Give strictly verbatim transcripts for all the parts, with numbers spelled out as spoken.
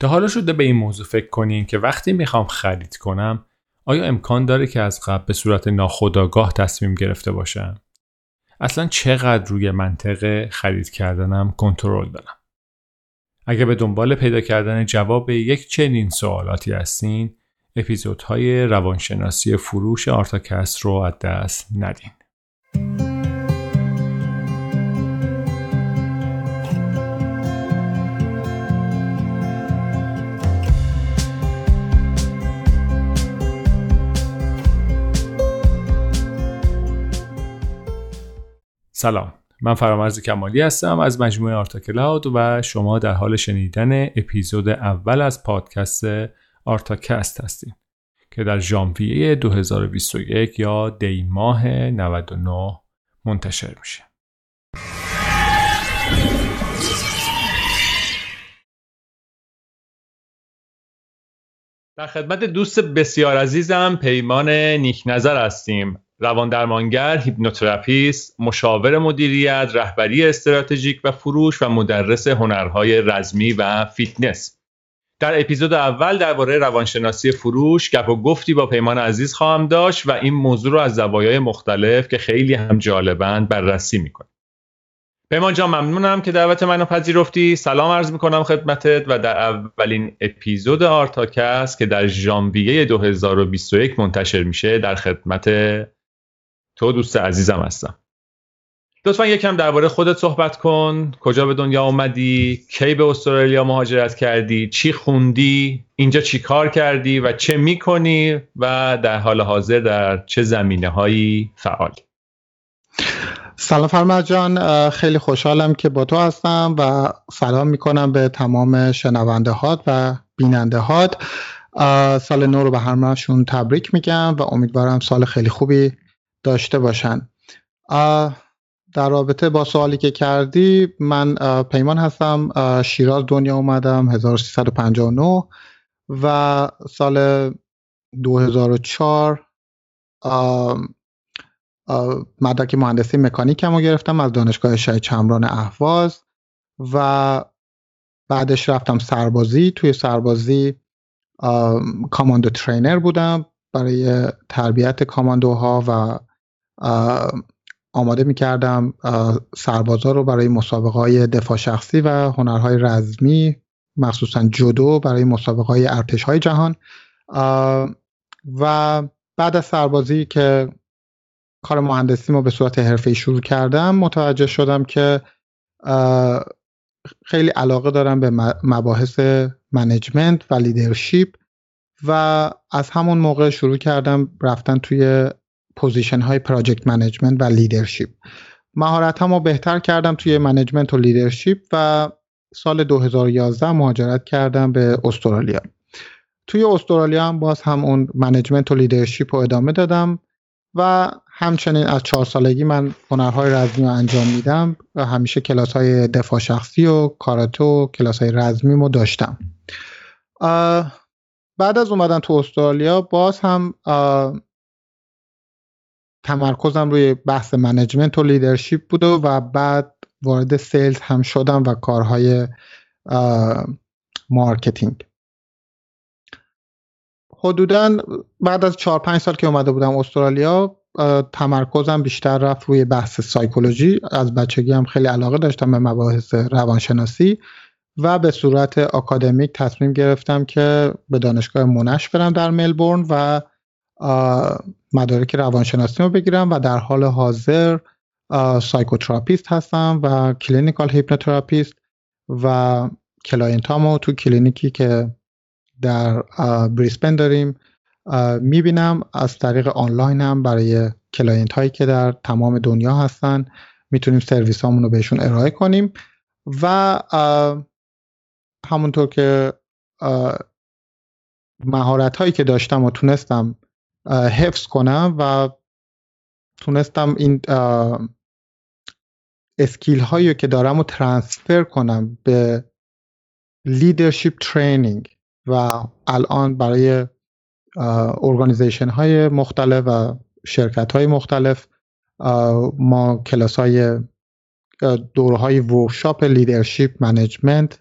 تا حالا شده به این موضوع فکر کنین که وقتی میخوام خرید کنم آیا امکان داره که از قبل به صورت ناخودآگاه تصمیم گرفته باشم؟ اصلا چقدر روی منطق خرید کردنم کنترل دارم؟ اگه به دنبال پیدا کردن جواب یک چنین سوالاتی هستین، اپیزودهای روانشناسی فروش آرتاکست رو از دست ندین. سلام، من فرامرز کمالی هستم از مجموعه آرتا کلاود و شما در حال شنیدن اپیزود اول از پادکست آرتاکست هستید که در ژانویه دو هزار و بیست و یک یا دی ماه نود و نه منتشر میشه. در خدمت دوست بسیار عزیزم پیمان نیکنظر هستیم، روان درمانگر، هیپنوتراپیست، مشاور مدیریت، رهبری استراتژیک و فروش و مدرس هنرهای رزمی و فیتنس. در اپیزود اول درباره روانشناسی فروش گپ و گفتی با پیمان عزیز خواهم داشت و این موضوع رو از زوایای مختلف که خیلی هم جالبند بررسی می‌کنم. پیمان جان ممنونم که دعوت منو پذیرفتی. سلام عرض می‌کنم خدمتت و در اولین اپیزود آرتاکست که در ژانویه دو هزار و بیست و یک منتشر میشه در خدمت تو دوست عزیزم هستم. لطفاً یکم درباره خودت صحبت کن. کجا به دنیا اومدی؟ کی به استرالیا مهاجرت کردی؟ چی خوندی؟ اینجا چی کار کردی و چه میکنی و در حال حاضر در چه زمینه‌هایی فعالی؟ سلام فرما جان، خیلی خوشحالم که با تو هستم و سلام میکنم به تمام شنونده هات و بیننده هات. سال نو رو به همه‌شون تبریک میگم و امیدوارم سال خیلی خوبی داشته باشن. در رابطه با سوالی که کردی، من پیمان هستم، شیراز دنیا اومدم هزار و سیصد و پنجاه و نه و سال دو هزار و چهار مدرک مهندسی مکانیکم رو گرفتم از دانشگاه شهید چمران اهواز و بعدش رفتم سربازی. توی سربازی کاماندو ترینر بودم برای تربیت کاماندوها و آماده می کردم سربازا رو برای مسابقه های دفاع شخصی و هنرهای رزمی، مخصوصا جودو، برای مسابقه های ارتش های جهان. و بعد از سربازی که کار مهندسی ما به صورت حرفه‌ای شروع کردم، متوجه شدم که خیلی علاقه دارم به مباحث منیجمنت و لیدرشپ و از همون موقع شروع کردم رفتن توی پوزیشن های پراجکت منیجمنت و لیدرشپ. مهارتم رو بهتر کردم توی منیجمنت و لیدرشپ و سال دو هزار و یازده مهاجرت کردم به استرالیا. توی استرالیا هم باز هم اون منیجمنت و لیدرشپ رو ادامه دادم و همچنین از چهار سالگی من هنرهای رزمی رو انجام میدم و همیشه کلاس های دفاع شخصی و کاراته و کلاس های رزمی رو داشتم. بعد از اومدن تو استرالیا باز هم تمرکزم روی بحث منیجمنت و لیدرشپ بود و بعد وارد سیلز هم شدم و کارهای مارکتینگ. حدوداً بعد از چهار پنج سال که اومده بودم استرالیا تمرکزم بیشتر رفت روی بحث سایکولوژی. از بچگی هم خیلی علاقه داشتم به مباحث روانشناسی و به صورت اکادمیک تصمیم گرفتم که به دانشگاه مونش برم در ملبورن و مدارک روانشناسی رو بگیرم و در حال حاضر سایکوتراپیست هستم و کلینیکال هیپنوتراپیست و کلاینتامو تو کلینیکی که در بریسبن داریم میبینم. از طریق آنلاین هم برای کلاینت هایی که در تمام دنیا هستن میتونیم سرویس هامون رو بهشون ارائه کنیم و همونطور که مهارت هایی که داشتم و تونستم حفظ کنم و تونستم این اسکیل هایی که دارم رو ترانسفر کنم به لیدرشپ ترینینگ و الان برای ارگانیزیشن های مختلف و شرکت های مختلف ما کلاس های دوره های ورکشاپ لیدرشپ منیجمنت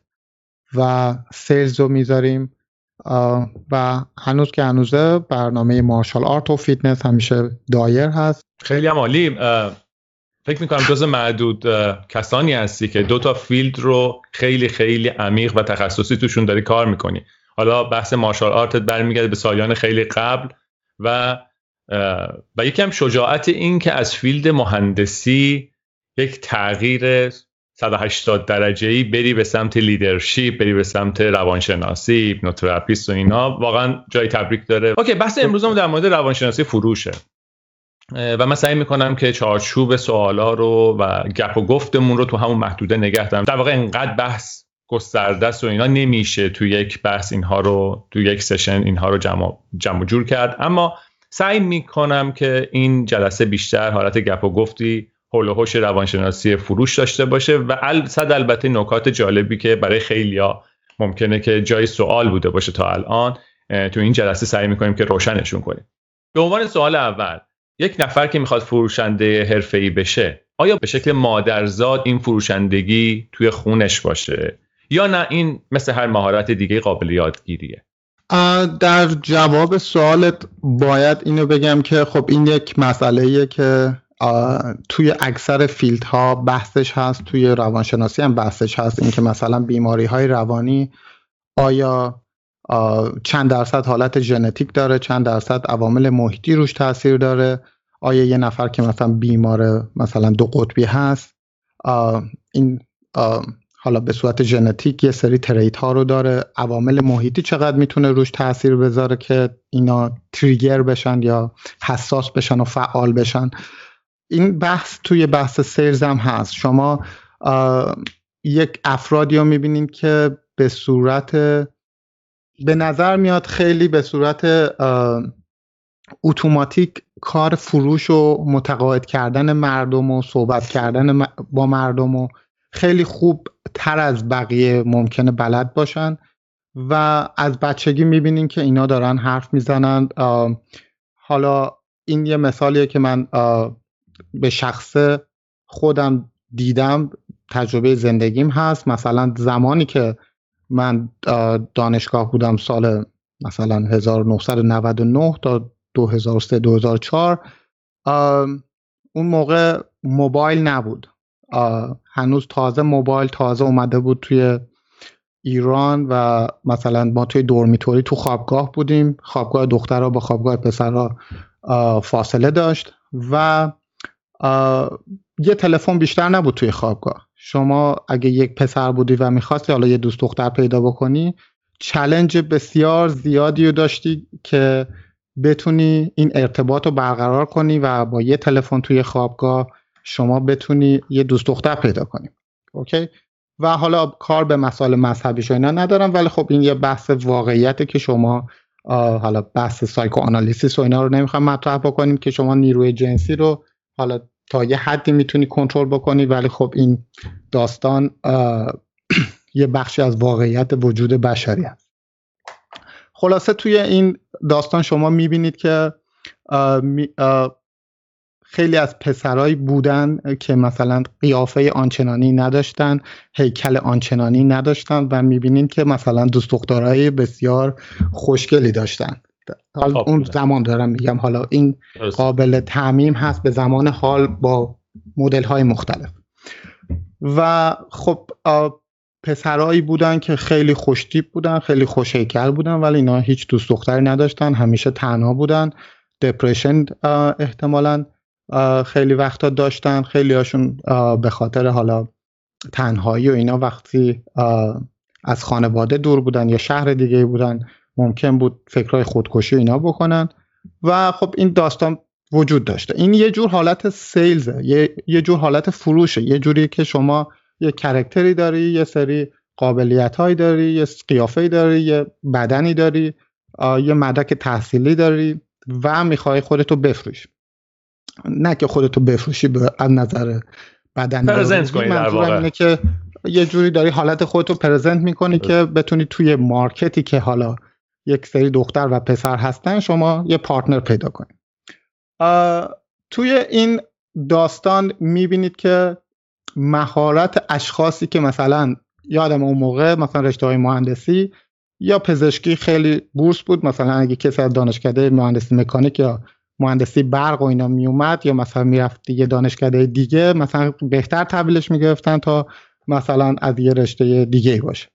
و سیلز رو میذاریم و هنوز که هنوزه برنامه مارشال آرت و فیتنس همیشه دایر هست. خیلی هم عالی. فکر میکنم جز معدود کسانی هستی که دو تا فیلد رو خیلی خیلی عمیق و تخصصی توشون داری کار میکنی. حالا بحث مارشال آرتت برمیگرده به سالیان خیلی قبل و و یکی هم شجاعت این که از فیلد مهندسی یک تغییر صد و هشتاد درجه‌ای بری به سمت لیدرشپ، بری به سمت روانشناسی، هیپنوتراپیست و اینا، واقعا جای تبریک داره. اوکی، بحث امروزمون در مورد روانشناسی فروشه و من سعی میکنم که چارچوب سوالا رو و گپ و گفتمون رو تو همون محدوده نگه دارم. در واقع اینقدر بحث گسترده است و اینا نمیشه تو یک بحث اینها رو تو یک سشن اینها رو جمع جمع جور کرد، اما سعی میکنم که این جلسه بیشتر حالت گپ و گفتی حول و حوش روانشناسی فروش داشته باشه و صد البته نکات جالبی که برای خیلیا ممکنه که جای سوال بوده باشه تا الان تو این جلسه سعی میکنیم که روشنشون کنیم. به عنوان سوال اول، یک نفر که میخواد فروشنده حرفه‌ای بشه، آیا به شکل مادرزاد این فروشندگی توی خونش باشه یا نه این مثل هر مهارت دیگه قابل یادگیریه؟ در جواب سوالت باید اینو بگم که خب این یک مسئله‌ایه که توی اکثر فیلدها بحثش هست، توی روانشناسی هم بحثش هست، این که مثلا بیماری‌های روانی آیا چند درصد حالت ژنتیک داره، چند درصد عوامل محیطی روش تاثیر داره، آیا یه نفر که مثلا بیمار مثلا دو قطبی هست آه این آه حالا به صورت ژنتیک یه سری تریت ها رو داره، عوامل محیطی چقدر میتونه روش تاثیر بذاره که اینا تریگر بشن یا حساس بشن و فعال بشن. این بحث توی بحث سیلز هم هست. شما یک افرادی رو میبینین که به صورت به نظر میاد خیلی به صورت اتوماتیک کار فروش و متقاعد کردن مردم و صحبت کردن با مردم و خیلی خوب تر از بقیه ممکنه بلد باشن و از بچگی میبینین که اینا دارن حرف میزنن. حالا این یه مثالیه که من به شخص خودم دیدم، تجربه زندگیم هست. مثلا زمانی که من دانشگاه بودم، سال مثلا هزار و نهصد و نود و نه تا دو هزار و سه دو هزار و چهار، اون موقع موبایل نبود، هنوز تازه موبایل تازه اومده بود توی ایران و مثلا ما توی دورمیتوری تو خوابگاه بودیم، خوابگاه دخترها با خوابگاه پسرها فاصله داشت و یه تلفن بیشتر نبود توی خوابگاه. شما اگه یک پسر بودی و میخواستی حالا یه دوست دختر پیدا بکنی، چالش بسیار زیادی رو داشتی که بتونی این ارتباط رو برقرار کنی و با یه تلفن توی خوابگاه شما بتونی یه دوست دختر پیدا کنی. اوکی؟ و حالا کار به مسائل مذهبی شو اینا ندارم، ولی خب این یه بحث واقعیته که شما حالا بحث سایکوآنالیسیس و اینا رو نمیخوام مطرح بکنیم که شما نیروی جنسی رو حالا تا یه حدی میتونی کنترل بکنی، ولی خب این داستان یه بخشی از واقعیت وجود بشری است. خلاصه توی این داستان شما میبینید که آه می آه خیلی از پسرایی بودن که مثلا قیافه آنچنانی نداشتن، هیکل آنچنانی نداشتن و میبینین که مثلا دوست دخترای بسیار خوشگلی داشتن. حالا اون زمان دارم میگم، حالا این قابل تعمیم هست به زمان حال با مدل های مختلف. و خب پسرایی بودن که خیلی خوشتیپ بودن، خیلی خوش هیکل بودن، ولی اینا هیچ دوست دختری نداشتن، همیشه تنها بودن، دپرشن احتمالاً خیلی وقتا داشتن، خیلی هاشون به خاطر حالا تنهایی و اینا وقتی از خانواده دور بودن یا شهر دیگه بودن ممکن بود فکرهای خودکشی اینا بکنن و خب این داستان وجود داشته. این یه جور حالت سیلزه، یه, یه جور حالت فروشه، یه جوری که شما یه کرکتری داری، یه سری قابلیت‌هایی داری، یه قیافه‌ای داری، یه بدنی داری، یه مدرک تحصیلی داری و می‌خوای خودتو بفروشی. نه که خودتو بفروشی به نظر بدن، پرزنت کنی، در واقع اینه که یه جوری داری حالت خودتو پرزنت می‌کنی که بتونی توی مارکتی که حالا یک سری دختر و پسر هستن شما یه پارتنر پیدا کنید. توی این داستان میبینید که مهارت اشخاصی که مثلا یادم اون موقع مثلا رشته‌های مهندسی یا پزشکی خیلی بورس بود، مثلا اگه کسی از دانشکده مهندسی مکانیک یا مهندسی برق و اینا می اومد یا مثلا میرفت دیگه دانشکده دیگه، مثلا بهتر تحویلش میگرفتن تا مثلا از یه رشته دیگه باشه.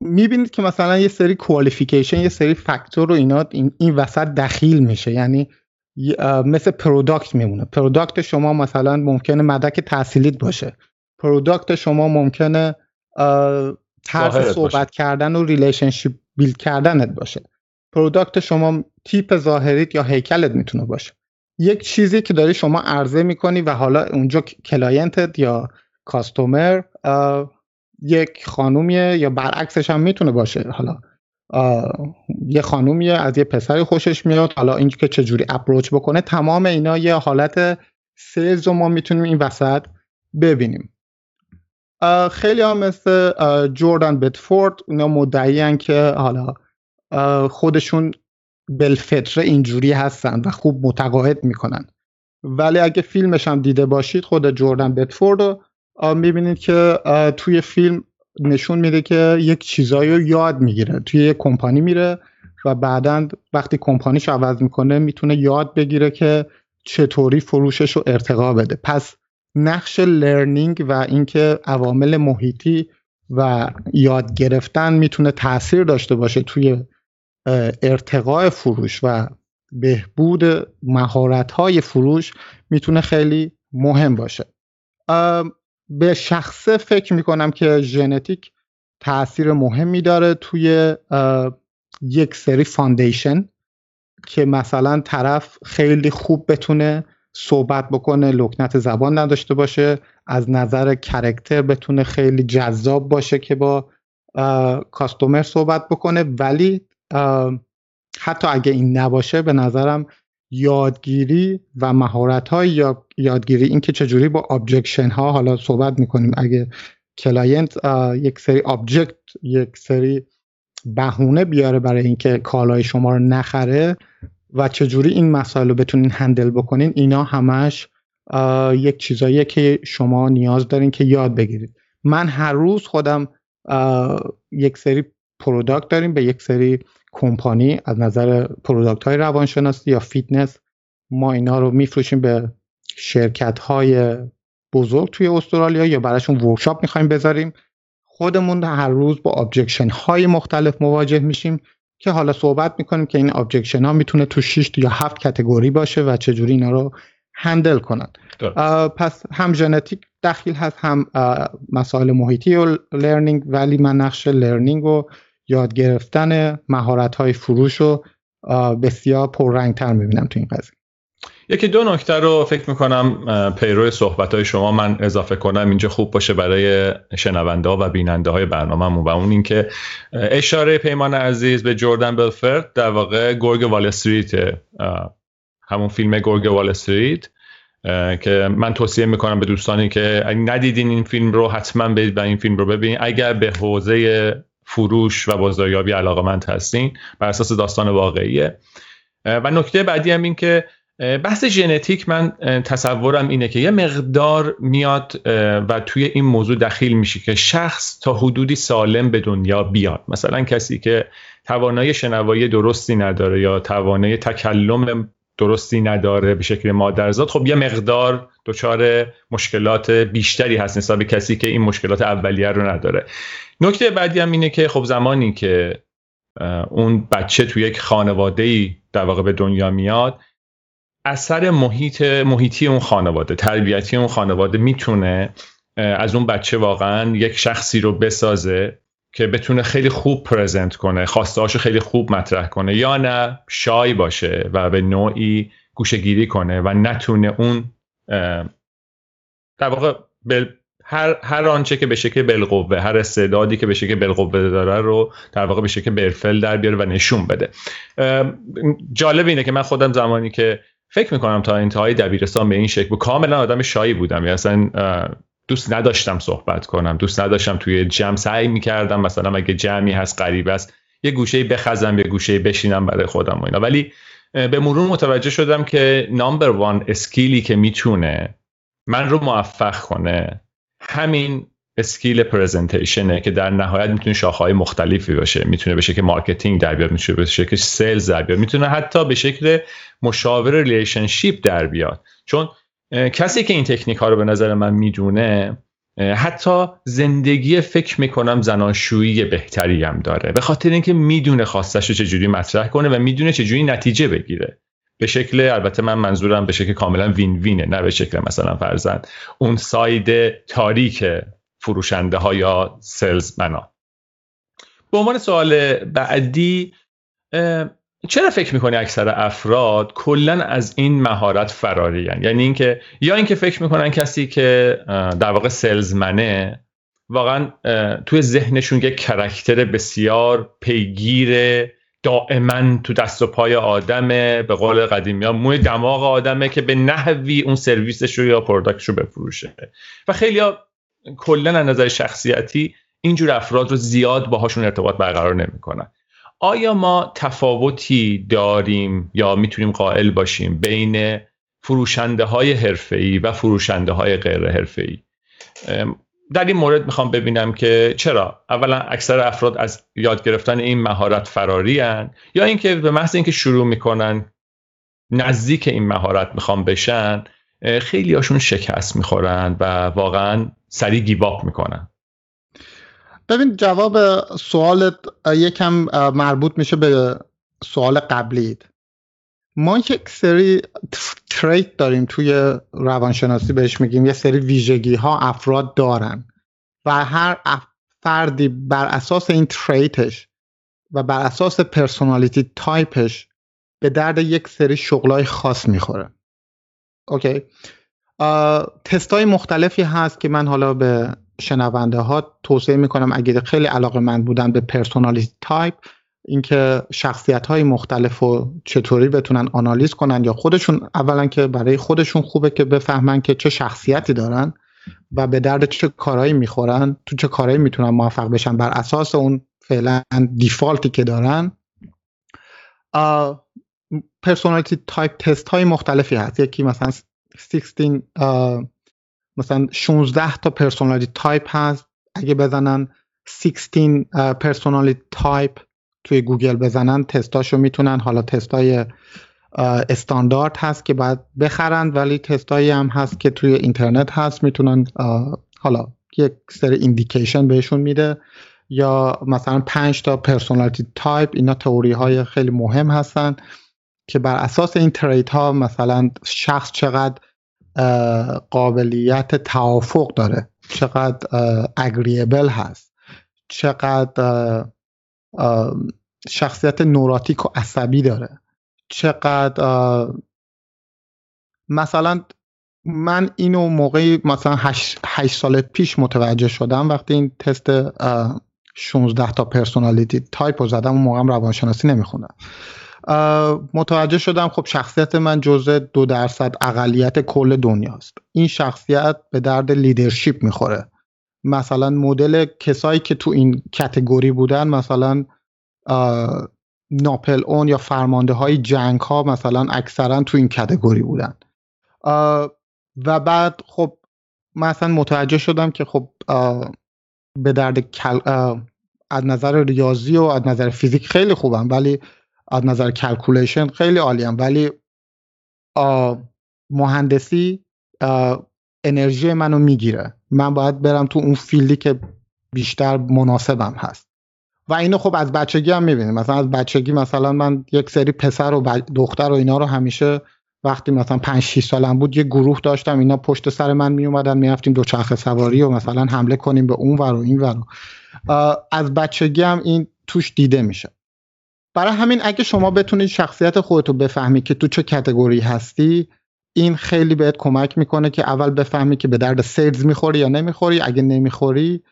میبینید که مثلا یه سری کوالیفیکیشن، یه سری فاکتور و اینا این, این وسط دخیل میشه، یعنی مثل پروداکت میمونه. پروداکت شما مثلا ممکنه مدرک تحصیلیت باشه، پروداکت شما ممکنه طرز صحبت باشه. کردن و ریلیشنشیپ بیلد کردنت باشه، پروداکت شما تیپ ظاهریت یا هیکلت میتونه باشه. یک چیزی که داری شما عرضه میکنی و حالا اونجا کلاینتت یا کاستومر یک خانومیه یا برعکسش هم میتونه باشه، حالا یه خانومیه از یه پسری خوشش میاد، حالا اینجا که چجوری اپروچ بکنه، تمام اینا یه حالت سیلز رو ما میتونیم این وسط ببینیم. خیلی ها مثل جوردن بدفورد، اونا مدعیان که حالا خودشون بالفطره اینجوری هستن و خوب متقاعد میکنن، ولی اگه فیلمش هم دیده باشید خود جوردن بدفورد رو میبینید که توی فیلم نشون میده که یک چیزایی رو یاد میگیره، توی یک کمپانی میره و بعداً وقتی کمپانیش عوض میکنه میتونه یاد بگیره که چطوری فروشش رو ارتقا بده. پس نقش لرنینگ و اینکه عوامل محیطی و یاد گرفتن میتونه تأثیر داشته باشه توی ارتقاء فروش و بهبود مهارت‌های فروش، میتونه خیلی مهم باشه. به شخصه فکر میکنم که ژنتیک تأثیر مهمی داره توی یک سری فاندیشن، که مثلا طرف خیلی خوب بتونه صحبت بکنه، لکنت زبان نداشته باشه، از نظر کرکتر بتونه خیلی جذاب باشه که با کاستومر صحبت بکنه، ولی حتی اگه این نباشه به نظرم یادگیری و مهارت‌های یا یادگیری، این که چجوری با ابجکشن ها حالا صحبت میکنیم، اگه کلاینت یک سری ابجکت، یک سری بهونه بیاره برای اینکه کالای شما رو نخره و چجوری این مسائل رو بتونین هندل بکنین، اینا همش یک چیزاییه که شما نیاز دارین که یاد بگیرید. من هر روز خودم یک سری پروداکت داریم به یک سری کمپانی، از نظر پروداکت های روانشناسی یا فیتنس ما اینا رو میفروشیم به شرکت های بزرگ توی استرالیا یا براشون ورکشاپ میخوایم بذاریم. خودمون هر روز با ابجکشن های مختلف مواجه میشیم که حالا صحبت میکنیم که این ابجکشن ها میتونه تو شش یا هفت کاتگوری باشه و چجوری اینا رو هندل کنن. پس هم ژنتیک دخیل هست، هم مسائل محیطی و لرنینگ، ولی من نقش لرنینگ و یاد گرفتن مهارت‌های فروش رو بسیار پررنگ‌تر می‌بینم تو این قضیه. یکی دو نکته رو فکر می‌کنم پیرو صحبت‌های شما من اضافه کنم اینجا خوب باشه برای شنونده‌ها و بیننده‌های برنامه‌مون، و اون این که اشاره پیمان عزیز به جردن بلفورد در واقع گرگ وال استریت، همون فیلم گرگ وال استریت که من توصیه میکنم به دوستانی که ندیدین این فیلم رو حتما برید و این فیلم رو ببینید اگر به حوزه فروش و بازاریابی علاقه‌مند هستین، بر اساس داستان واقعیه. و نکته بعدی هم این که بحث ژنتیک، من تصورم اینه که یه مقدار میاد و توی این موضوع دخیل میشه که شخص تا حدودی سالم به دنیا بیاد. مثلا کسی که توانایی شنوایی درستی نداره یا توانایی تکلم درستی نداره به شکل مادرزاد، خب یه مقدار دچار مشکلات بیشتری هست نسبت به کسی که این مشکلات اولیه رو نداره. نکته بعدی هم اینه که خب زمانی که اون بچه توی یک خانواده‌ای در واقع به دنیا میاد، اثر محیط محیطی اون خانواده، تربیتی اون خانواده میتونه از اون بچه واقعا یک شخصی رو بسازه که بتونه خیلی خوب پرزنت کنه، خواسته‌هاشو خیلی خوب مطرح کنه، یا نه شای باشه و به نوعی گوشه‌گیری کنه و نتونه اون در واقع بل هر هر آنچه که به شکل بالقوه، هر استعدادی که به شکل بالقوه داره رو در واقع به شکل برفل در بیاره و نشون بده. جالب اینه که من خودم زمانی که فکر می‌کنم تا انتهای دبیرستان به این شکل بود، کاملا آدم شایی بودم، یا اصلا دوست نداشتم صحبت کنم، دوست نداشتم توی جمع، سعی میکردم مثلا اگه جمعی هست غریبه است یه گوشه بخزم، یه گوشه بشینم برای خودم و اینا. ولی به مرور متوجه شدم که نمبر وان اسکیلی که میتونه من رو موفق کنه همین اسکیل پرزنتیشنه که در نهایت میتونه شاخه‌های مختلفی باشه، میتونه به شکل مارکتینگ در بیاد، میتونه به شکل سیلز در بیاد، میتونه حتی به شکل مشاور ریلیشنشیپ در بیاد. چون کسی که این تکنیک ها رو به نظر من میدونه حتی زندگی فکر میکنم زناشویی بهتری هم داره، به خاطر اینکه میدونه خواستش رو چجوری مطرح کنه و میدونه چجوری نتیجه بگیره. به شکل، البته من منظورم به شکل کاملا وین وینه، نه به شکل مثلا فرضاً اون ساید تاریک فروشنده ها یا سلزمنا. به عنوان سوال بعدی، چرا فکر میکنی اکثر افراد کلن از این مهارت فراری هن؟ یعنی این که یا این که فکر میکنن کسی که در واقع سلزمنه واقعا توی ذهنشون یک کرکتر بسیار پیگیر دائما تو دست و پای آدمه، به قول قدیمی ها موی دماغ آدمه که به نحوی اون سرویسش رو یا پروداکتش رو بفروشه، و خیلی ها کلن از نظر شخصیتی اینجور افراد رو زیاد باهاشون ارتباط برقرار نمیکنن. آیا ما تفاوتی داریم یا میتونیم قائل باشیم بین فروشنده های حرفه‌ای و فروشنده های غیر حرفه‌ای؟ در این مورد میخوام ببینم که چرا اولا اکثر افراد از یاد گرفتن این مهارت فراری هن، یا اینکه به محض اینکه شروع میکنن نزدیک این مهارت میخوام بشن خیلی هاشون شکست میخورن و واقعا سریع گیباب میکنن. ببین، جواب سوالت یکم مربوط میشه به سوال قبلیت. ما یک سری تریت داریم توی روانشناسی، بهش میگیم یه سری ویژگی ها افراد دارن و هر فردی بر اساس این تریتش و بر اساس پرسونالیتی تایپش به درد یک سری شغلای خاص میخوره. اوکی، تستای مختلفی هست که من حالا به شنونده ها توصیه میکنم اگه خیلی علاقه مند بودن به پرسونالیتی تایپ، اینکه شخصیت های مختلف رو چطوری بتونن آنالیز کنن، یا خودشون اولا که برای خودشون خوبه که بفهمن که چه شخصیتی دارن و به درد چه کارهایی میخورن، تو چه کارهایی میتونن موفق بشن بر اساس اون فعلا دیفالتی که دارن. پرسونالیتی تایپ تست های مختلفی هست، یکی مثلا شانزده مثلا شانزده تا پرسونالیتی تایپ هست. اگه بزنن شانزده پرسونالیتی تایپ توی گوگل بزنن تستاشو میتونن، حالا تستای استاندارد هست که باید بخرن، ولی تستایی هم هست که توی اینترنت هست میتونن، حالا یک سری ایندیکیشن بهشون میده، یا مثلا پنج تا پرسونالیتی تایپ. اینا تئوری های خیلی مهم هستن که بر اساس این تریت ها مثلا شخص چقدر قابلیت توافق داره، چقدر اگریبل هست، چقدر شخصیت نوراتیک و عصبی داره، چقدر مثلا. من اینو موقعی مثلا هشت سال پیش متوجه شدم وقتی این تست شانزده تا پرسونالیتی تایپ رو زدم. اون موقعم روانشناسی نمیخوندم. متوجه شدم خب شخصیت من جزء دو درصد اقلیت کل دنیاست. این شخصیت به درد لیدرشپ میخوره. مثلا مدل کسایی که تو این کتگوری بودن، مثلا ناپل اون یا فرمانده های جنگ ها مثلا اکثرا تو این کتگوری بودن. و بعد خب مثلا متوجه شدم که خب به درد کل... از نظر ریاضی و از نظر فیزیک خیلی خوبم، ولی از نظر کلکولیشن خیلی عالیم، ولی آه مهندسی آه انرژی منو میگیره، من باید برم تو اون فیلدی که بیشتر مناسبم هست. و اینو خب از بچگی هم میبینیم. مثلا از بچگی مثلا من یک سری پسر و دختر و اینا رو همیشه وقتی مثلا پنج شش سالم بود یه گروه داشتم، اینا پشت سر من میومدن، میرفتیم دوچرخه سواری و مثلا حمله کنیم به اون ور و این ور. از بچگی هم این توش دیده میشه. برای همین اگه شما بتونید شخصیت خودتو بفهمی که تو چه کتگوری هستی، این خیلی بهت کمک میکنه که اول بفهمی که به درد سیلز میخوری یا نمیخوری. اگه نمیخوری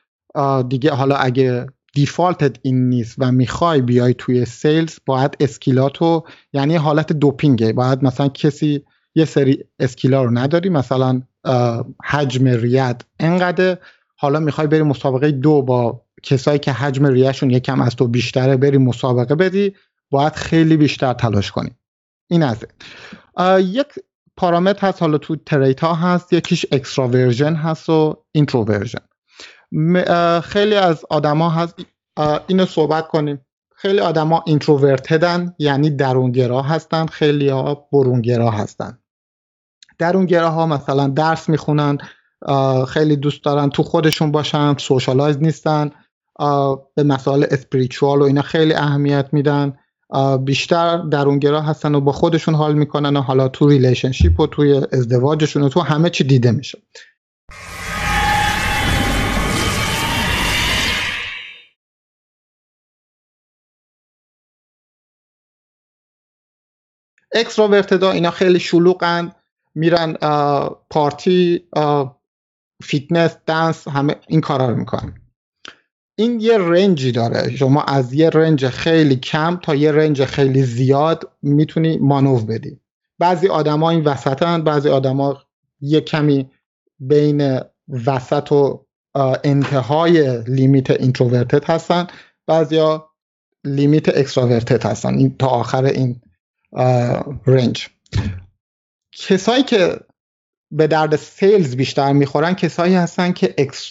دیگه، حالا اگه دیفالتت این نیست و میخوای بیای توی سیلز، باید اسکیلاتو، یعنی حالت دوپینگه، باید مثلا کسی یه سری اسکیلا رو نداری، مثلا حجم ریت انقدر، حالا میخوای بری مسابقه دو با کسایی که حجم ریهشون یکم از تو بیشتره بری مسابقه بدی، باید خیلی بیشتر تلاش کنی. این از یک پارامتر هست، حالا تو تریت ها هست، یکیش اکستراورژن هست و اینتروورژن. خیلی از آدما هست، اینو صحبت کنیم، خیلی آدما اینتروورتدن، یعنی درونگرا هستن، خیلی ها برونگرا هستن. درونگرا ها مثلا درس میخونن، خیلی دوست دارن تو خودشون باشن، سوشالایز نیستن، به مسائل اسپریچوال و اینا خیلی اهمیت میدن، بیشتر درونگرا هستن و با خودشون حال میکنن و حالا تو ریلیشنشیپ و توی ازدواجشون و تو همه چی دیده میشه. اکستراورتدا اینا خیلی شلوغن، میرن آه، پارتی، آه، فیتنس، دنس، همه این کارا رو میکنن. این یه رنجی داره، شما از یه رنج خیلی کم تا یه رنج خیلی زیاد میتونی مانور بدی. بعضی آدما این وسطن، بعضی آدما یه کمی بین وسط و انتهای لیمیت اینتروورتد هستن، بعضیا لیمیت اکستراورتد هستن، این تا آخر این رنج. کسایی که به درد سیلز بیشتر میخورن کسایی هستن که اکس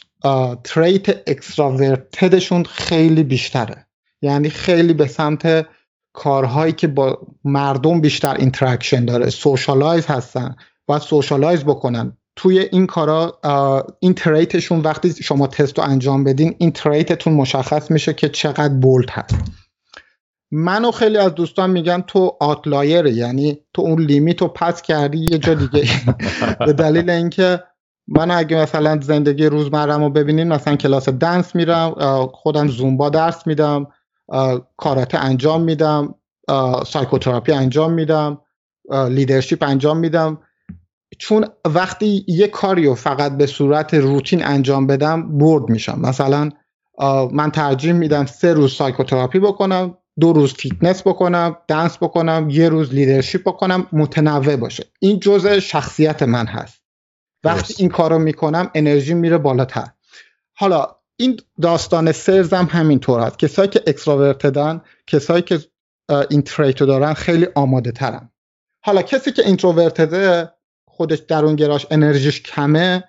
تریت اکستراورتدشون خیلی بیشتره، یعنی خیلی به سمت کارهایی که با مردم بیشتر اینتراکشن داره، سوشالایز هستن، باید سوشالایز بکنن. توی این کارا این تریتشون وقتی شما تست رو انجام بدین این تریتتون مشخص میشه که چقدر بولد هست. منو خیلی از دوستان میگن تو آتلایره، یعنی تو اون لیمیت رو پس کردی یه جا دیگه. به دلیل اینکه من اگه مثلا زندگی روزمره‌مو ببینین، مثلا کلاس دنس میرم، خودم زومبا درس میدم، کاراته انجام میدم، سایکوتراپی انجام میدم، لیدرشپ انجام میدم، چون وقتی یه کاریو فقط به صورت روتین انجام بدم بورد میشم. مثلا من ترجیح میدم سه روز سایکوتراپی بکنم، دو روز فیتنس بکنم، دنس بکنم، یه روز لیدرشپ بکنم، متنوع باشه. این جزء شخصیت من هست. وقتی این کارو میکنم انرژی میره بالاتر. حالا این داستان سرز هم همینطور است. کسایی که اکستراورتدن، کسایی که این تریتو دارن خیلی آماده ترن. حالا کسی که اینتروورتده، خودش درونگراش، انرژیش کمه،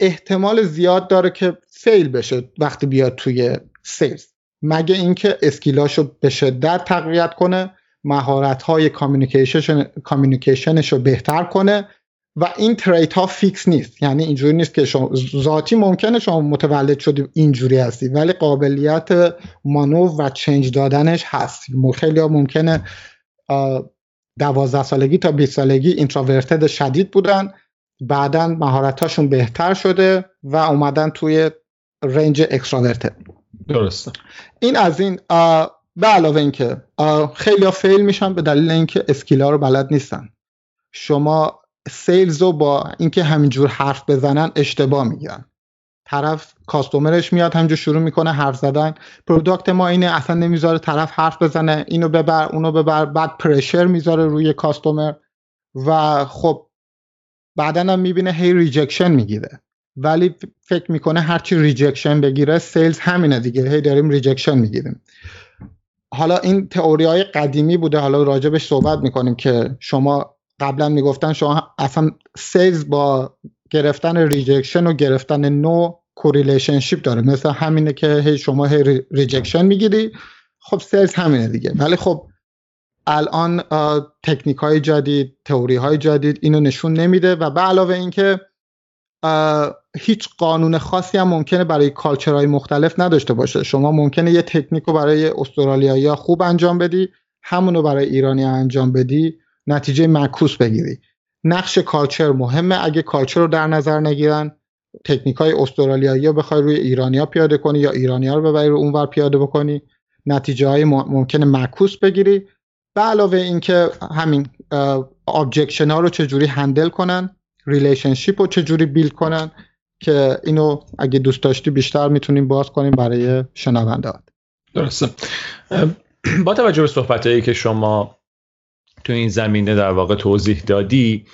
احتمال زیاد داره که فیل بشه وقتی بیاد توی سرز، مگه اینکه اسکیلاشو به شدت تقویت کنه، مهارت‌های کامیونیکیشن کامیونیکیشنشو بهتر کنه. و این تریت ها فیکس نیست، یعنی اینجوری نیست که شما ذاتی ممکنه شما متولد شدی اینجوری هستی، ولی قابلیت مانور و چنج دادنش هست. خیلی ها ممکنه دوازده سالگی تا بیست سالگی اینتروورتد شدید بودن، بعداً مهارتاشون بهتر شده و اومدن توی رنج اکستراورتد. درسته. این از این. به علاوه این که خیلی ها فیل میشن به دلیل اینکه اسکیلا رو بلد نیستن. شما سیلز رو با اینکه همینجور حرف بزنن اشتباه میگن. طرف کاستومرش میاد همینجور شروع میکنه حرف زدن، پروداکت ما اینه، اصلا نمیذاره طرف حرف بزنه، اینو ببر اونو ببر، بعد پرشر میذاره روی کاستومر و خب بعدا هم میبینه هی ریجکشن میگیره، ولی فکر میکنه هرچی ریجکشن بگیره سیلز همینه دیگه، هی داریم ریجکشن میگیریم. حالا این تئوریای قدیمی بوده، حالا راجبش صحبت میکنیم که شما قبلا میگفتن شما اصلا سیلز با گرفتن ریجکشن و گرفتن نو کوریلیشنشیپ داره، مثلا همینه که هی شما هی ریجکشن میگیری، خب سیلز همینه دیگه. ولی خب الان تکنیک های جدید، تئوری های جدید اینو نشون نمیده. و به علاوه اینکه هیچ قانون خاصی هم ممکنه برای کالچرهای مختلف نداشته باشه. شما ممکنه یه تکنیک رو برای استرالیایی ها خوب انجام بدی، همونو برای ایرانی انجام بدی، نتیجه معکوس بگیری. نقش کالچر مهمه، اگه کالچر رو در نظر نگیرن، تکنیکای استرالیایی رو بخوای روی ایرانیا پیاده کنی یا ایرانیا رو ببری رو اونور پیاده بکنی، نتیجه‌های ممکنه معکوس بگیری. به علاوه اینکه همین ابجکشن ها رو چجوری هندل کنن، ریلیشنشیپ رو چجوری بیلد کنن، که اینو اگه دوست داشتی بیشتر میتونیم باز کنیم برای شنونده‌ها. درسته. با توجه به صحبتایی که شما تو این زمینه در واقع توضیح دادی،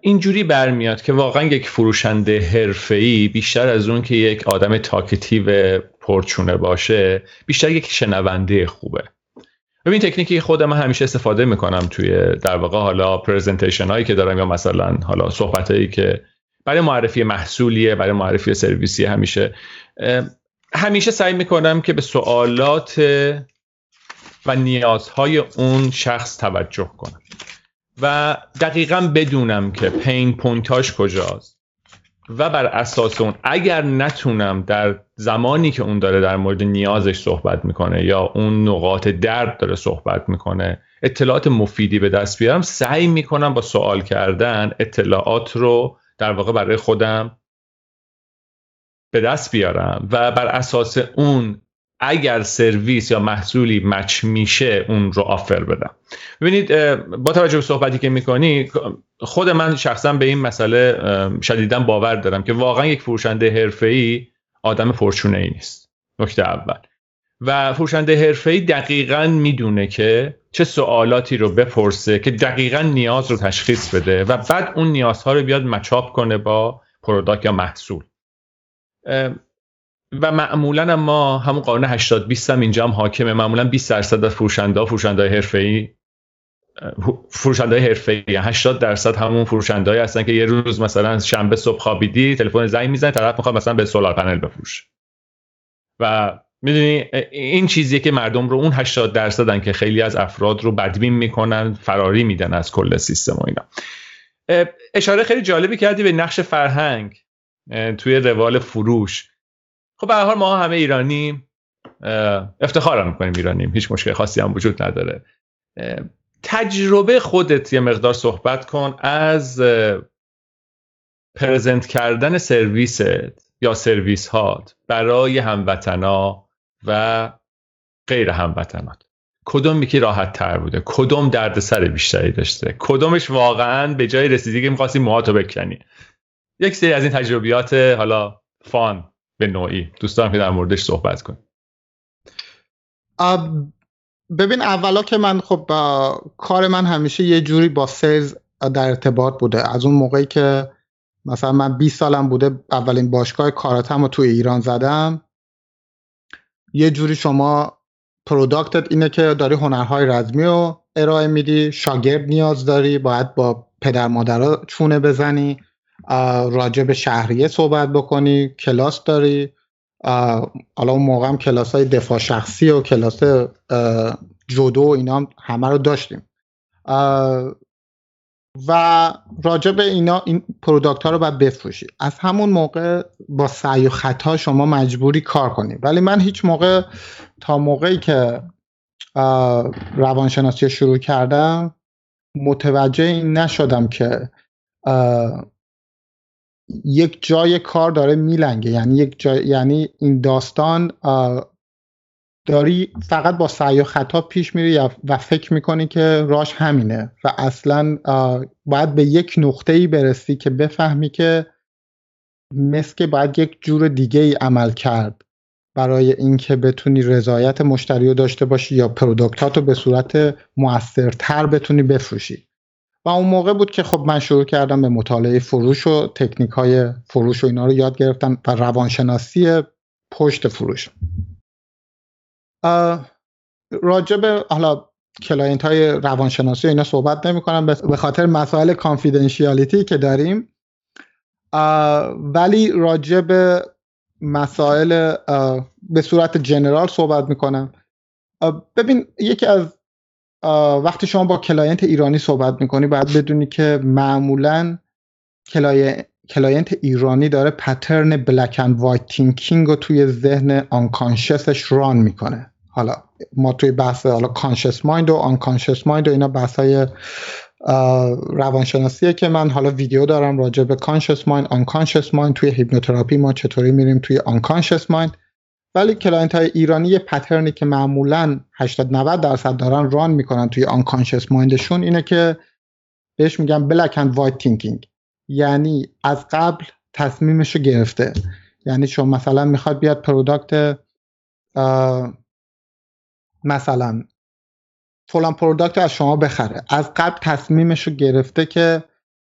اینجوری برمیاد که واقعا یک فروشنده حرفه‌ای بیشتر از اون که یک آدم تاکتیو پرچونه باشه، بیشتر یک شنونده خوبه. ببین تکنیکی خود من همیشه استفاده میکنم توی در واقع حالا پرزنتیشن هایی که دارم یا مثلا حالا صحبت هایی که برای معرفی محصولیه، برای معرفی سرویسی، همیشه همیشه سعی میکنم که به سوالات و نیازهای اون شخص توجه کنم و دقیقاً بدونم که پین پوینتاش کجاست و بر اساس اون اگر نتونم در زمانی که اون داره در مورد نیازش صحبت میکنه یا اون نقاط درد داره صحبت میکنه اطلاعات مفیدی به دست بیارم، سعی میکنم با سوال کردن اطلاعات رو در واقع برای خودم به دست بیارم و بر اساس اون اگر سرویس یا محصولی مچ میشه اون رو آفر بدم. ببینید با توجه به صحبتی که میکنی، خود من شخصا به این مسئله شدیداً باور دارم که واقعا یک فروشنده حرفه‌ای آدم پرچونه‌ای نیست. نکته اول. و فروشنده حرفه‌ای دقیقاً میدونه که چه سوالاتی رو بپرسه که دقیقاً نیاز رو تشخیص بده و بعد اون نیازها رو بیاد مچاپ کنه با پروداکت یا محصول. و معمولا ما همون قانون هشتاد بیست هم اینجا هم حاکمه. معمولا بیست درصد از فروشنده‌ها فروشنده‌های حرفه‌ای فروشنده‌های حرفه‌ای هشتاد درصد همون فروشنده‌ای هستن که یه روز مثلا شنبه صبح خوابیدی تلفن زنگ میزنه طرف میخواد مثلا به سولار پنل بفروشه. و میدونی این چیزیه که مردم رو، اون هشتاد درصدن که خیلی از افراد رو بدبین میکنن، فراری میدن از کل سیستم و اینا. اشاره خیلی جالبی کردی به نقش فرهنگ توی روال فروش. خب به هر حال ما همه ایرانیم، افتخار میکنیم ایرانیم، هیچ مشکل خاصی هم وجود نداره. تجربه خودت یه مقدار صحبت کن از پرزنت کردن سرویست یا سرویس هات برای هموطنا و غیر هموطنات. کدومی که راحت تر بوده، کدوم درد سر بیشتری داشته، کدومش واقعا به جای رسیدی که میخواستی موهاتو بکنی. یک سری از این تجربیات حالا فان به نوعی دوست دارم که در موردش صحبت کنیم. ببین اولا که من خب کار من همیشه یه جوری با سیلز در ارتباط بوده. از اون موقعی که مثلا من بیست سالم بوده اولین باشگاه کاراتم رو توی ایران زدم، یه جوری شما پروداکتت اینه که داری هنرهای رزمی رو ارائه میدی، شاگرد نیاز داری، باید با پدر مادرها چونه بزنی، راجع به شهریه صحبت بکنی، کلاس داری. حالا اون موقع هم کلاس های دفاع شخصی و کلاس جودو و اینا هم همه رو داشتیم و راجع به اینا این پروداکت ها رو باید بفروشی. از همون موقع با سعی و خطا شما مجبوری کار کنی. ولی من هیچ موقع تا موقعی که روانشناسی شروع کردم متوجه این نشدم که یک جای کار داره میلنگه، یعنی یک جای، یعنی این داستان داری فقط با سعی و خطا پیش میری و فکر میکنی که راش همینه و اصلا باید به یک نقطه‌ای برسی که بفهمی که مثل که باید یک جور دیگه ای عمل کرد برای اینکه بتونی رضایت مشتری رو داشته باشی یا پروداکتاتو به صورت مؤثرتر بتونی بفروشی. و اون موقع بود که خب من شروع کردم به مطالعه فروش و تکنیک های فروش و اینا رو یاد گرفتم و روانشناسی پشت فروش. راجع به حالا کلاینت های روانشناسی و اینا صحبت نمی کنم به خاطر مسائل کانفیدنشیالیتی که داریم، ولی راجع به مسائل به صورت جنرال صحبت می کنم. ببین یکی از وقتی شما با کلاینت ایرانی صحبت میکنی باید بدونی که معمولاً کلاینت ایرانی داره پترن بلک اند وایت تینکینگ رو توی ذهن آنکانشسش ران میکنه. حالا ما توی بحث حالا کانشس مایند و آنکانشس مایند و اینا بحثای روانشناسیه که من حالا ویدیو دارم راجع به کانشس مایند، آنکانشس مایند، توی هیپنوتراپی ما چطوری میریم توی آنکانشس مایند. ولی کلاینت های ایرانی یه پترنی که معمولاً هشتاد نود درصد دارن ران میکنن توی آنکانشس مایندشون اینه که بهش میگن بلک اند وایت تینکینگ، یعنی از قبل تصمیمشو گرفته. یعنی شما مثلا میخواد بیاد پروداکت، مثلا فلان پروداکت از شما بخره، از قبل تصمیمشو گرفته که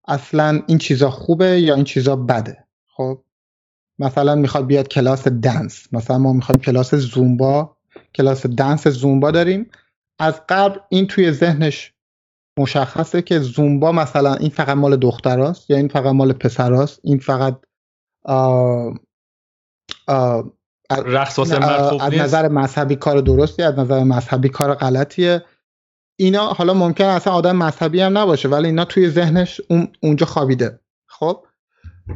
اصلا این چیزا خوبه یا این چیزا بده. خب مثلا میخواد بیاد کلاس دنس، مثلا ما میخوایم کلاس زومبا، کلاس دنس زومبا داریم، از قبل این توی ذهنش مشخصه که زومبا مثلا این فقط مال دختراست یا این فقط مال پسراست، این فقط آه آه رقص واسه مرد خوب نیست، از نظر مذهبی کار درستی، از نظر مذهبی کار غلطیه. اینا حالا ممکنه اصلا آدم مذهبی هم نباشه ولی اینا توی ذهنش اون اونجا خوابیده. خب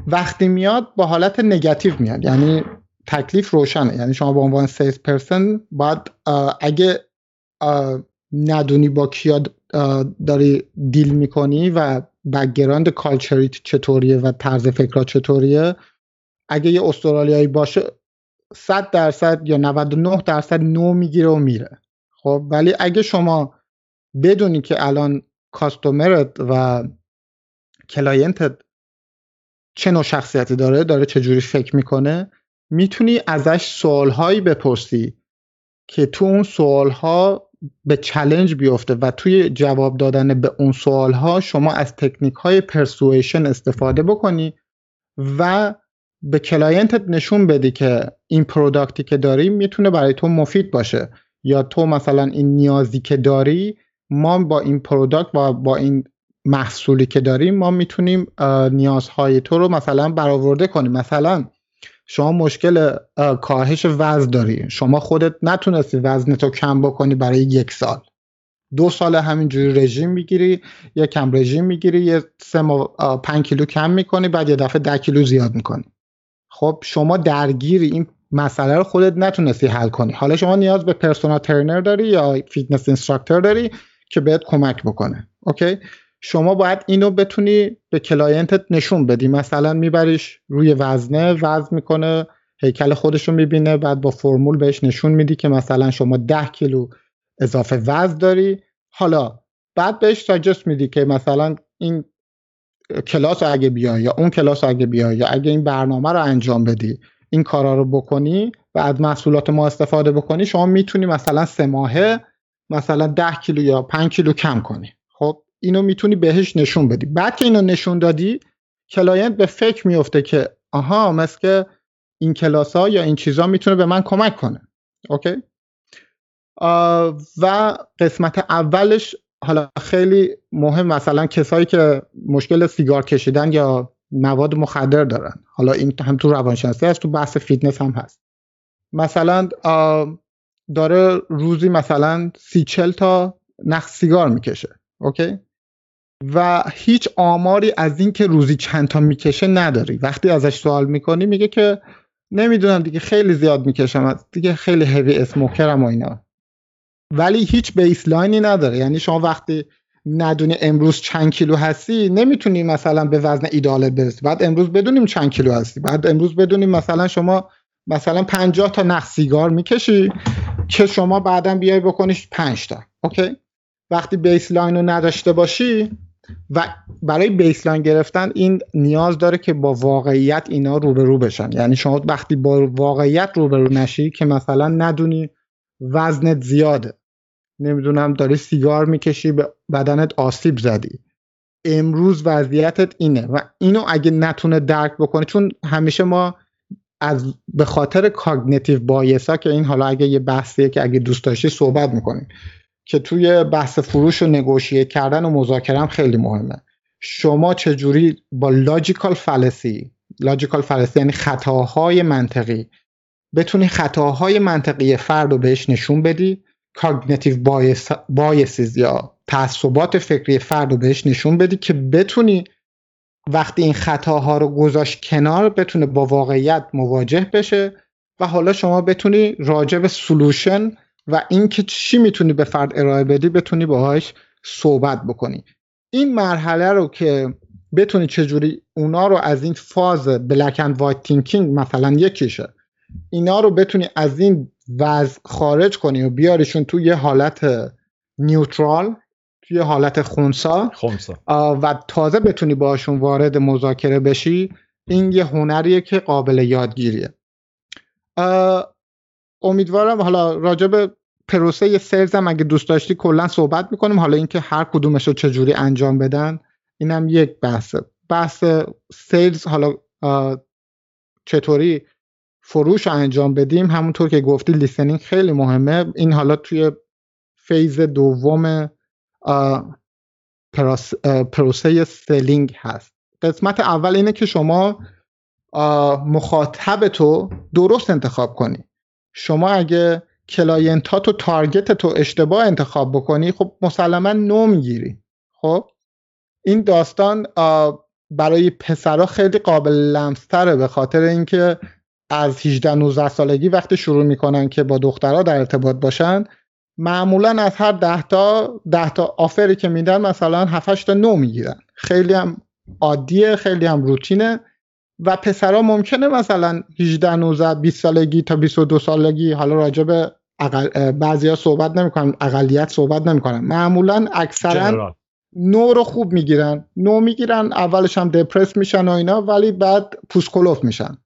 وقتی میاد با حالت نگاتیو میاد، یعنی تکلیف روشنه، یعنی شما به عنوان سیلز پرسن باید اگه ندونی با کیا داری دیل میکنی و بک‌گراند کالچری چطوریه و طرز فکرات چطوریه، اگه یه استرالیایی باشه صد درصد یا نود و نه درصد نو میگیره و میره. خب ولی اگه شما بدونی که الان کاستومرت و کلاینتت چه نوع شخصیتی داره، داره چه جوری فکر میکنه، میتونی ازش سوالهایی بپرسی که تو اون سوالها به چالش بیفته و توی جواب دادن به اون سوالها شما از تکنیک‌های پرسویشن استفاده بکنی و به کلاینتت نشون بدی که این پروداکتی که داری میتونه برای تو مفید باشه، یا تو مثلا این نیازی که داری ما با این پروداکت و با این محصولی که داریم ما میتونیم نیازهای تو رو مثلا برآورده کنیم. مثلا شما مشکل کاهش وزن داری، شما خودت نتونستی وزنتو کم بکنی برای یک سال، دو سال همینجوری رژیم میگیری، یه کم رژیم میگیری، یه سه ماه پنج کیلو کم میکنی، بعد یه دفعه ده کیلو زیاد میکنی. خب شما درگیری این مسئله رو خودت نتونستی حل کنی، حالا شما نیاز به پرسونال ترینر داری یا فیتنس اینستراکتور داری که بهت کمک بکنه. اوکی شما باید اینو بتونی به کلاینتت نشون بدی، مثلا میبریش روی وزنه، وزن میکنه، هیکل خودش رو میبینه، بعد با فرمول بهش نشون میدی که مثلا شما ده کیلو اضافه وزن داری. حالا بعد بهش ساجست میدی که مثلا این کلاس رو اگه بیای یا اون کلاس رو اگه بیای یا اگه این برنامه رو انجام بدی، این کارا رو بکنی و از محصولات ما استفاده بکنی، شما میتونی مثلا سه ماهه مثلا ده کیلو یا پنج کیلو کم کنی. خب اینو میتونی بهش نشون بدی. بعد که اینو نشون دادی، کلاینت به فکر میفته که آها مثل که این کلاس ها یا این چیزا میتونه به من کمک کنه. اوکی و قسمت اولش حالا خیلی مهم، مثلا کسایی که مشکل سیگار کشیدن یا مواد مخدر دارن، حالا این هم تو روانشناسی هست، تو بحث فیتنس هم هست، مثلا داره روزی مثلا سی چل تا نخ سیگار میکشه، اوکی و هیچ آماری از این که روزی چند تا میکشه نداری. وقتی ازش سوال میکنی میگه که نمیدونم دیگه، خیلی زیاد میکشم دیگه، خیلی هیوی اسموکرم و اینا، ولی هیچ بیسلاینی نداره. یعنی شما وقتی ندونی امروز چند کیلو هستی نمیتونی مثلا به وزن ایدئالت برسی. بعد امروز بدونیم چند کیلو هستی، بعد امروز بدونیم مثلا شما مثلا پنجاه تا نخ سیگار میکشی که شما بعداً بیای بکنیش پنج تا. اوکی وقتی بیسلاین رو نداشته باشی، و برای بیسلاین گرفتن این نیاز داره که با واقعیت اینا روبرو بشن، یعنی شما وقتی با واقعیت روبرو نشی که مثلا ندونی وزنت زیاده، نمیدونم داری سیگار میکشی، به بدنت آسیب زدی، امروز وضعیتت اینه، و اینو اگه نتونه درک بکنه، چون همیشه ما از به خاطر کاگنیتیو بایسا که این حالا اگه یه بحثیه که اگه دوست داشتی صحبت میکنیم که توی بحث فروش و نگوشیه کردن و مذاکره هم خیلی مهمه، شما چجوری با لاجیکال فالسی لاجیکال فالسی یعنی خطاهای منطقی بتونی خطاهای منطقی فرد رو بهش نشون بدی، کاگنیتیو بایسز یا تعصبات فکری فرد رو بهش نشون بدی که بتونی وقتی این خطاها رو گذاشت کنار بتونه با واقعیت مواجه بشه، و حالا شما بتونی راجع به سولوشن و این که چی میتونی به فرد ارائه بدی بتونی باهاش صحبت بکنی. این مرحله رو که بتونی چجوری اونا رو از این فاز بلک اند وایت تینکینگ مثلا یکیشه، اینا رو بتونی از این وضع خارج کنی و بیاریشون تو یه حالت نیوترال، توی حالت خونسا, خونسا. و تازه بتونی باشون وارد مذاکره بشی. این یه هنریه که قابل یادگیریه. امیدوارم حالا راجع به پروسه یه سیلز هم اگه دوست داشتی کلا صحبت میکنیم. حالا اینکه هر کدومش رو چجوری انجام بدن اینم یک بحثه. بحث سیلز حالا چطوری فروش رو انجام بدیم، همونطور که گفتی لیسنینگ خیلی مهمه. این حالا توی فیز دوم پروسه سلینگ هست. قسمت اول اینه که شما مخاطب تو درست انتخاب کنی. شما اگه کلاینت ها تو تارگت تو اشتباه انتخاب بکنی، خب مسلما نو میگیری. خب این داستان برای پسرها خیلی قابل لمس‌تره، به خاطر اینکه از هجده نوزده سالگی وقتی شروع میکنن که با دخترها در ارتباط باشن، معمولا از هر ده تا ده تا آفری که میدن مثلا هفت هشت تا نه میگیرن. خیلی هم عادیه، خیلی هم روتینه و پسرها ممکنه مثلا هجده نوزده بیست سالگی تا بیست و دو سالگی، حالا راجع به اقل... بعضیا صحبت نمیکنن، اقلیت صحبت نمیکنن، معمولا اکثرا نو رو خوب میگیرن، نو میگیرن، اولش هم دپرس میشن و اینا، ولی بعد پوسکلوف میشن.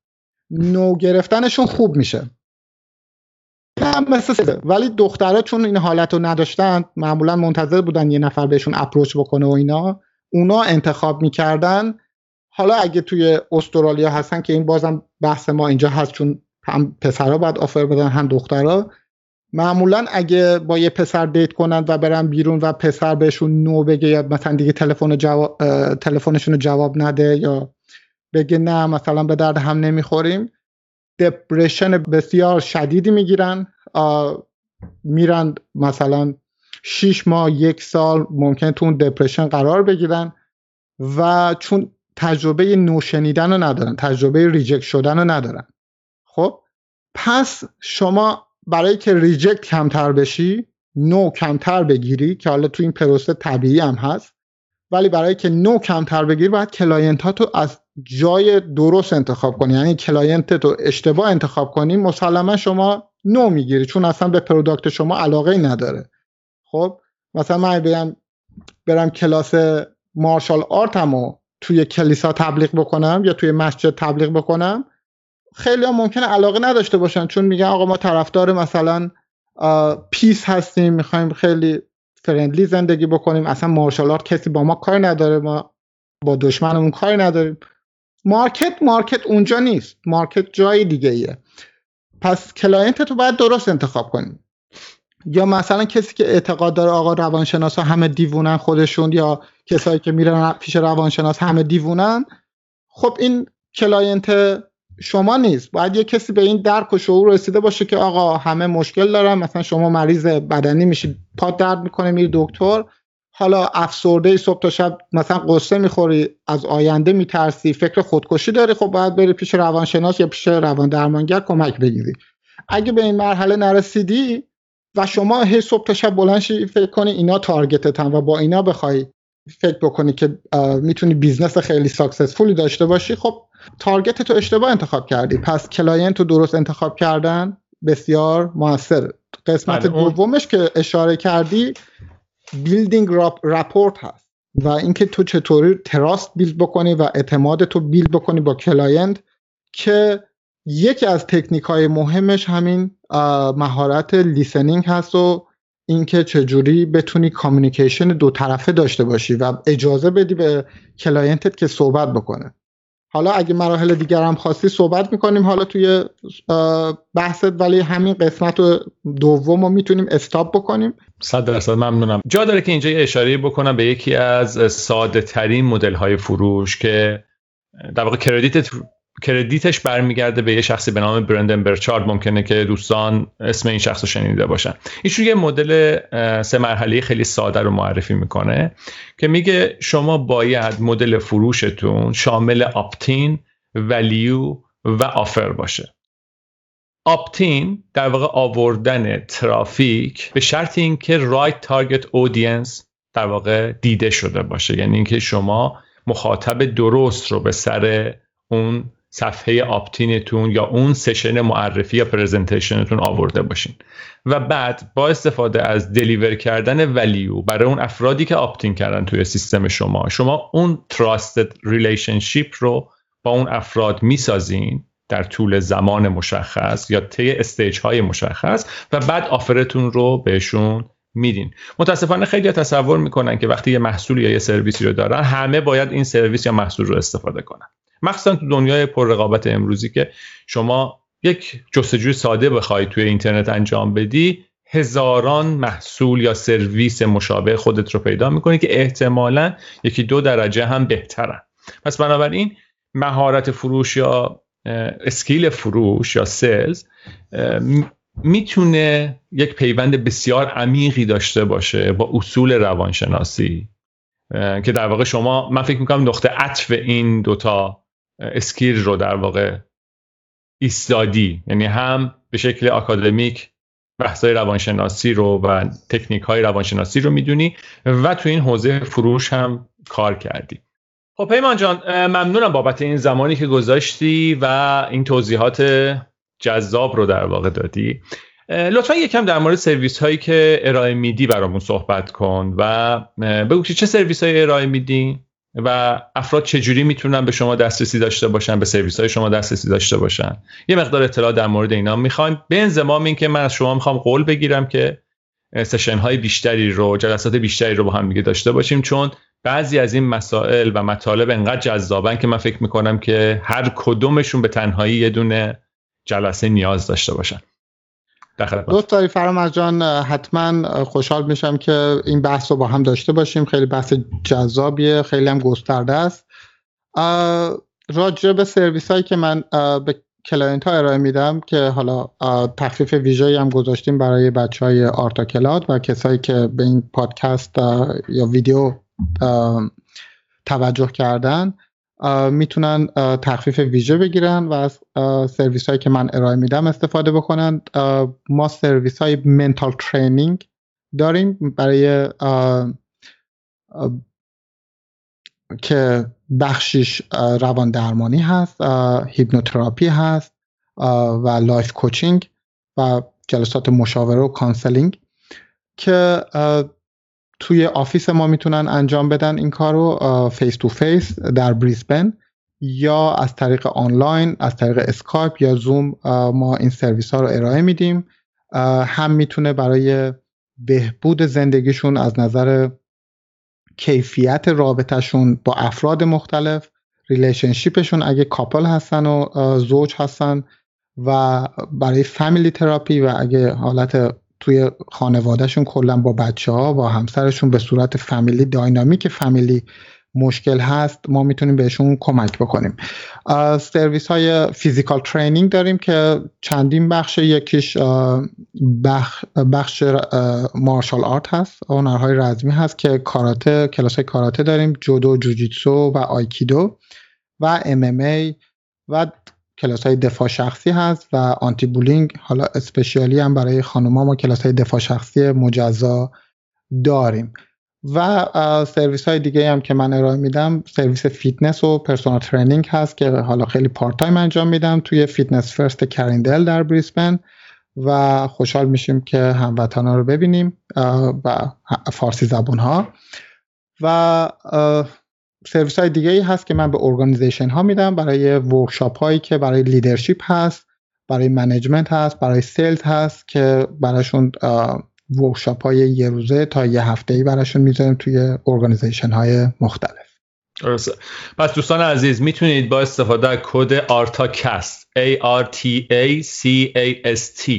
نو گرفتنشون خوب میشه هم مثل، ولی دخترها چون این حالت رو نداشتن، معمولا منتظر بودن یه نفر بهشون اپروچ بکنه و اینا، اونا انتخاب میکردن. حالا اگه توی استرالیا هستن که این بازم بحث ما اینجا هست، چون هم پسرها باید آفر بدن هم دخترها، معمولا اگه با یه پسر دیت کنن و برن بیرون و پسر بهشون نو بگه یا مثلا دیگه تلفن جوا... تلفنشون رو جواب نده یا بگه نه مثلا به درد هم نمیخوریم، دپرشن بسیار شدیدی میگیرن، میرن مثلا شیش ماه یک سال ممکنه تو اون دپرشن قرار بگیرن و چون تجربه نوشنیدن رو ندارن، تجربه ریجکت شدن رو ندارن. خب پس شما برای که ریجکت کمتر بشی، نو کمتر بگیری، که حالا تو این پروسه طبیعی هم هست، ولی برای که نو کمتر بگیری باید کلاینت ها تو از جای درست انتخاب کنی. یعنی کلاینت تو اشتباه انتخاب کنی، مسلما شما نو میگیری، چون اصلا به پروداکت شما علاقه نداره. خب مثلا من برم برم کلاس مارشال آرتمو توی کلیسا تبلیغ بکنم یا توی مسجد تبلیغ بکنم، خیلی ها ممکنه علاقه نداشته باشن، چون میگن آقا ما طرفدار مثلا پیس هستیم، میخوایم خیلی فرندلی زندگی بکنیم، اصلا مارشال آرت کسی با ما کار نداره، ما با دشمنمون کار نداریم. مارکت مارکت اونجا نیست، مارکت جای دیگه ایه. پس کلاینت تو باید درست انتخاب کنیم. یا مثلا کسی که اعتقاد داره آقا روانشناسا همه دیوونن خودشون، یا کسایی که میرن پیش روانشناس همه دیوونن، خب این کلاینت شما نیست. باید یه کسی به این درک و شعور رسیده باشه که آقا همه مشکل دارن، مثلا شما مریض بدنی میشید، پات درد میکنه میری دکتر، حالا افسرده ای صبح تا شب مثلا قصه میخوری، از آینده میترسی، فکر خودکشی داری، خب باید بری پیش روانشناس یا پیش روان درمانگر کمک بگیری. اگه به این مرحله نرسیدی و شما هی صبح تا شب بلند شی فکر کنی اینا تارگتت هم و با اینا بخوای فکر بکنی که میتونی بیزنس خیلی ساکسسفولی داشته باشی، خب تارگت تو اشتباه انتخاب کردی. پس کلاینت رو درست انتخاب کردن بسیار موثر. قسمت دومش که اشاره کردی بیلدینگ راپورت هست و اینکه تو چطوری تراست بیلد بکنی و اعتماد تو بیلد بکنی با کلاینت، که یکی از تکنیک‌های مهمش همین مهارت لیسنینگ هست و اینکه چجوری بتونی کامیونیکیشن دو طرفه داشته باشی و اجازه بدی به کلاینتت که صحبت بکنه. حالا اگه مراحل دیگر هم خواستی صحبت میکنیم حالا توی بحثت، ولی همین قسمت دوم رو میتونیم استاپ بکنیم. صد درصد ممنونم. جا داره که اینجا اشاره بکنم به یکی از ساده ترین مدل های فروش که در واقع کردیتت کردیتش برمیگرده به یه شخصی به نام برندن برچارد، ممکنه که دوستان اسم این شخص رو شنیده باشن. ایشون یه مدل سه مرحله‌ای خیلی ساده رو معرفی میکنه که میگه شما باید مدل فروشتون شامل آپتین، ولیو و آفر باشه. آپتین در واقع آوردن ترافیک به شرط اینکه رایت تارگت اودینس در واقع دیده شده باشه، یعنی اینکه شما مخاطب درست رو به سر اون صفحه آپتینتون یا اون سشن معرفی یا پرزنتیشنتون آورده باشین. و بعد با استفاده از دلیور کردن ولیو برای اون افرادی که آپتین کردن توی سیستم شما، شما اون تراستد ریلیشنشیپ رو با اون افراد میسازین در طول زمان مشخص یا طی استیج های مشخص و بعد آفرتون رو بهشون میدین. متاسفانه خیلی تصور میکنن که وقتی یه محصول یا یه سرویسی رو دارن همه باید این سرویس یا محصول رو استفاده کنن، مخصوصا تو دنیای پررقابت امروزی که شما یک جستجوی ساده بخوای توی اینترنت انجام بدی، هزاران محصول یا سرویس مشابه خودت رو پیدا میکنی که احتمالاً یکی دو درجه هم بهترن. پس بنابراین مهارت فروش یا اسکیل فروش یا سلز میتونه یک پیوند بسیار عمیقی داشته باشه با اصول روانشناسی که در واقع شما، من فکر میکنم نقطه عطف این دوتا اسکیل رو در واقع ایستادی، یعنی هم به شکل اکادمیک بحث‌های روانشناسی رو و تکنیک‌های روانشناسی رو میدونی و تو این حوزه فروش هم کار کردی. خب پیمان جان، ممنونم بابت این زمانی که گذاشتی و این توضیحات جذاب رو در واقع دادی. لطفا یکم در مورد سرویس‌هایی که ارائه میدی برامون صحبت کن و بگو چه سرویس‌هایی ارائه میدی و افراد چجوری میتونن به شما دسترسی داشته باشن، به سرویس‌های شما دسترسی داشته باشن. یه مقدار اطلاع در مورد اینا میخوایم، به انضمام این که من از شما میخوام قول بگیرم که سشن‌های بیشتری رو، جلسات بیشتری رو با هم دیگه داشته باشیم، چون بعضی از این مسائل و مطالب انقدر جذابن که من فکر میکنم که هر کدومشون به تنهایی یه دونه جلسه نیاز داشته باشن. دوستای فرامرز جان، حتما خوشحال میشم که این بحث رو با هم داشته باشیم. خیلی بحث جذابیه، خیلی هم گسترده است. راجع به سرویس هایی که من به کلاینت ها ارائه میدم که حالا تخفیف ویژه‌ای هم گذاشتیم برای بچه های آرتا کلاد و کسایی که به این پادکست یا ویدیو توجه کردن میتونن تخفیف ویژه بگیرن و از سرویس هایی که من ارائه میدم استفاده بکنن. ما سرویس های منتال ترینینگ داریم برای آه، آه، که بخشش روان درمانی هست، هیپنوتراپی هست و لایف کوچینگ و جلسات مشاوره و کانسلینگ که توی آفیس ما میتونن انجام بدن این کارو فیس تو فیس در بریزبن یا از طریق آنلاین، از طریق اسکایپ یا زوم. ما این سرویس ها رو ارائه میدیم. هم میتونه برای بهبود زندگیشون از نظر کیفیت رابطهشون با افراد مختلف، ریلیشنشیپشون اگه کاپل هستن و زوج هستن، و برای فامیلی تراپی و اگه حالت توی خانوادهشون کلا با بچه ها با همسرشون به صورت فامیلی داینامیک فامیلی مشکل هست، ما میتونیم بهشون کمک بکنیم. سرویس های فیزیکال ترینینگ داریم که چندین بخش، یکیش بخش, بخش مارشال آرت هست، هنرهای رزمی هست که کاراته، کلاس های کاراته داریم، جودو، جوجیتسو و آیکیدو و ام ام ای و کلاس های دفاع شخصی هست و آنتی بولینگ. حالا اسپشیالی هم برای خانوما ما کلاس های دفاع شخصی مجزا داریم و سرویس های دیگه هم که من ارائه میدم سرویس فیتنس و پرسونال ترینینگ هست که حالا خیلی پارت تایم انجام میدم توی فیتنس فرست کریندل در بریسبن و خوشحال میشیم که هموطنا رو ببینیم و فارسی زبون ها. و سرویس های دیگه ای هست که من به ارگانیزیشن ها میدم برای ورکشاپ هایی که برای لیدرشپ هست، برای منیجمنت هست، برای سیلز هست که براشون ورکشاپ های یه روزه تا یه هفته ای براشون میذاریم توی ارگانیزیشن های مختلف. درسته. پس دوستان عزیز میتونید با استفاده از کد آرتاکست A R T A C A S T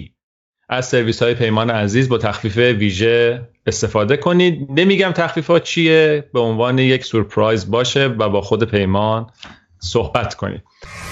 از سرویس های پیمان عزیز با تخفیف ویژه استفاده کنید. نمیگم تخفیفات چیه، به عنوان یک سورپرایز باشه و با خود پیمان صحبت کنید.